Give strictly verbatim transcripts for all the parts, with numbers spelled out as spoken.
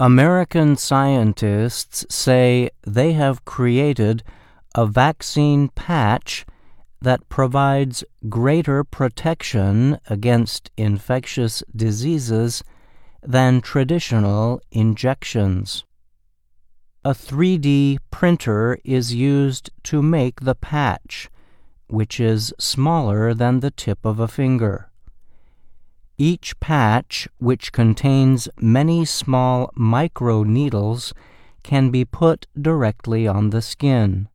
American scientists say they have created a vaccine patch that provides greater protection against infectious diseases than traditional injections. A three D printer is used to make the patch, which is smaller than the tip of a finger. Each patch, which contains many small microneedles, can be put directly on the skin.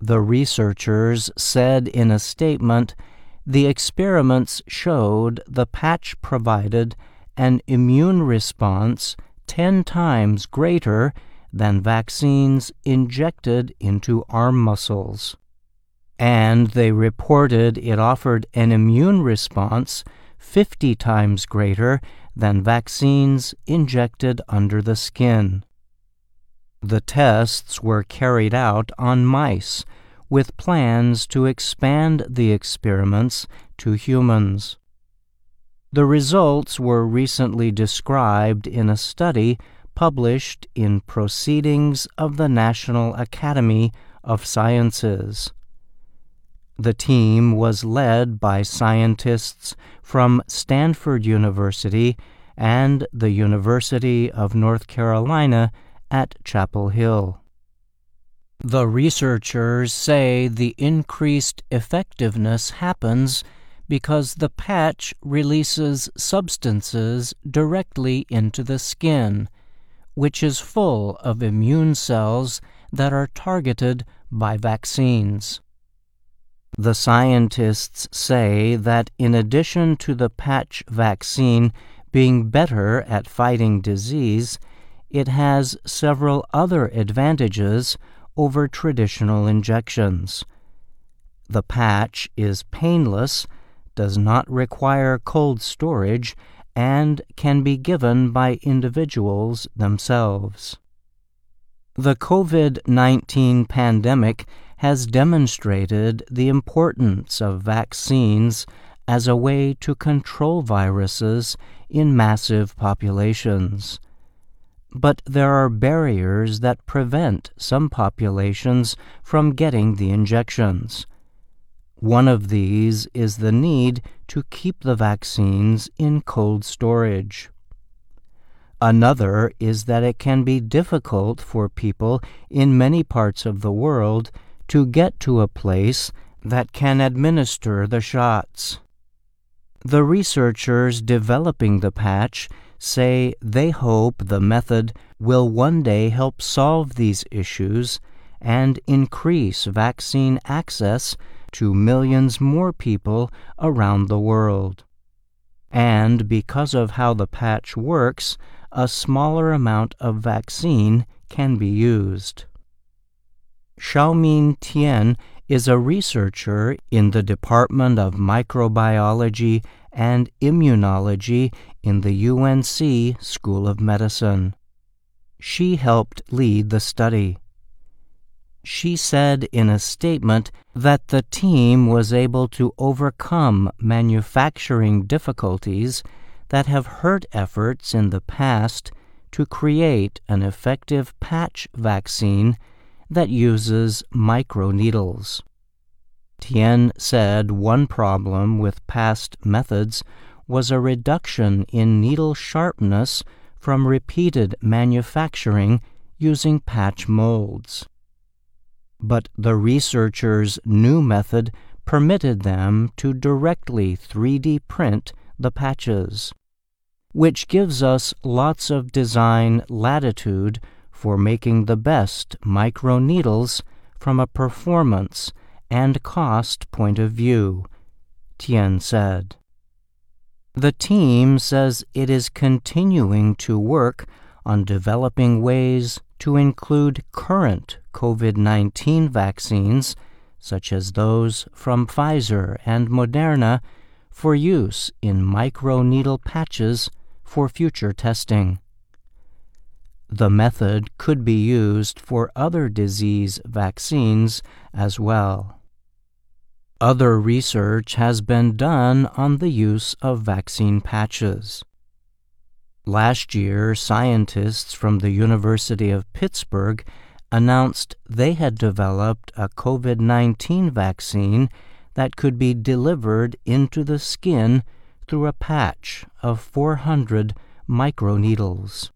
The researchers said in a statement, the experiments showed the patch provided an immune response ten times greater than vaccines injected into arm muscles. And they reported it offered an immune response fifty times greater than vaccines injected under the skin. The tests were carried out on mice, with plans to expand the experiments to humans. The results were recently described in a study published in Proceedings of the National Academy of Sciences. The team was led by scientists from Stanford University and the University of North Carolina at Chapel Hill. The researchers say the increased effectiveness happens because the patch releases substances directly into the skin, which is full of immune cells that are targeted by vaccines. The scientists say that in addition to the patch vaccine being better at fighting disease, it has several other advantages over traditional injections. The patch is painless, does not require cold storage, and can be given by individuals themselves. The COVID nineteen pandemic has demonstrated the importance of vaccines as a way to control viruses in massive populations. But there are barriers that prevent some populations from getting the injections. One of these is the need to keep the vaccines in cold storage. Another is that it can be difficult for people in many parts of the world to get to a place that can administer the shots. The researchers developing the patch say they hope the method will one day help solve these issues and increase vaccine access to millions more people around the world. And because of how the patch works, a smaller amount of vaccine can be used. Xiaoming Tian is a researcher in the Department of Microbiology and Immunology in the U N C School of Medicine. She helped lead the study. She said in a statement that the team was able to overcome manufacturing difficulties that have hurt efforts in the past to create an effective patch vaccine that uses microneedles. Tian said one problem with past methods was a reduction in needle sharpness from repeated manufacturing using patch molds. But the researchers' new method permitted them to directly three D print the patches, which gives us lots of design latitude for making the best microneedles from a performance and cost point of view, Tian said. The team says it is continuing to work on developing ways to include current COVID nineteen vaccines, such as those from Pfizer and Moderna, for use in microneedle patches for future testing. The method could be used for other disease vaccines as well. Other research has been done on the use of vaccine patches. Last year, scientists from the University of Pittsburgh announced they had developed a COVID nineteen vaccine that could be delivered into the skin through a patch of four hundred microneedles.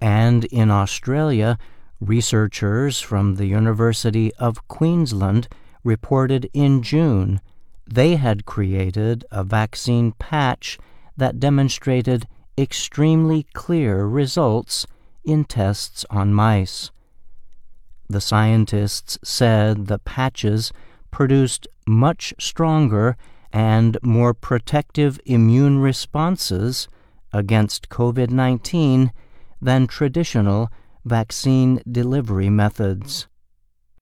And in Australia, researchers from the University of Queensland reported in June they had created a vaccine patch that demonstrated extremely clear results in tests on mice. The scientists said the patches produced much stronger and more protective immune responses against COVID nineteen than traditional vaccine delivery methods.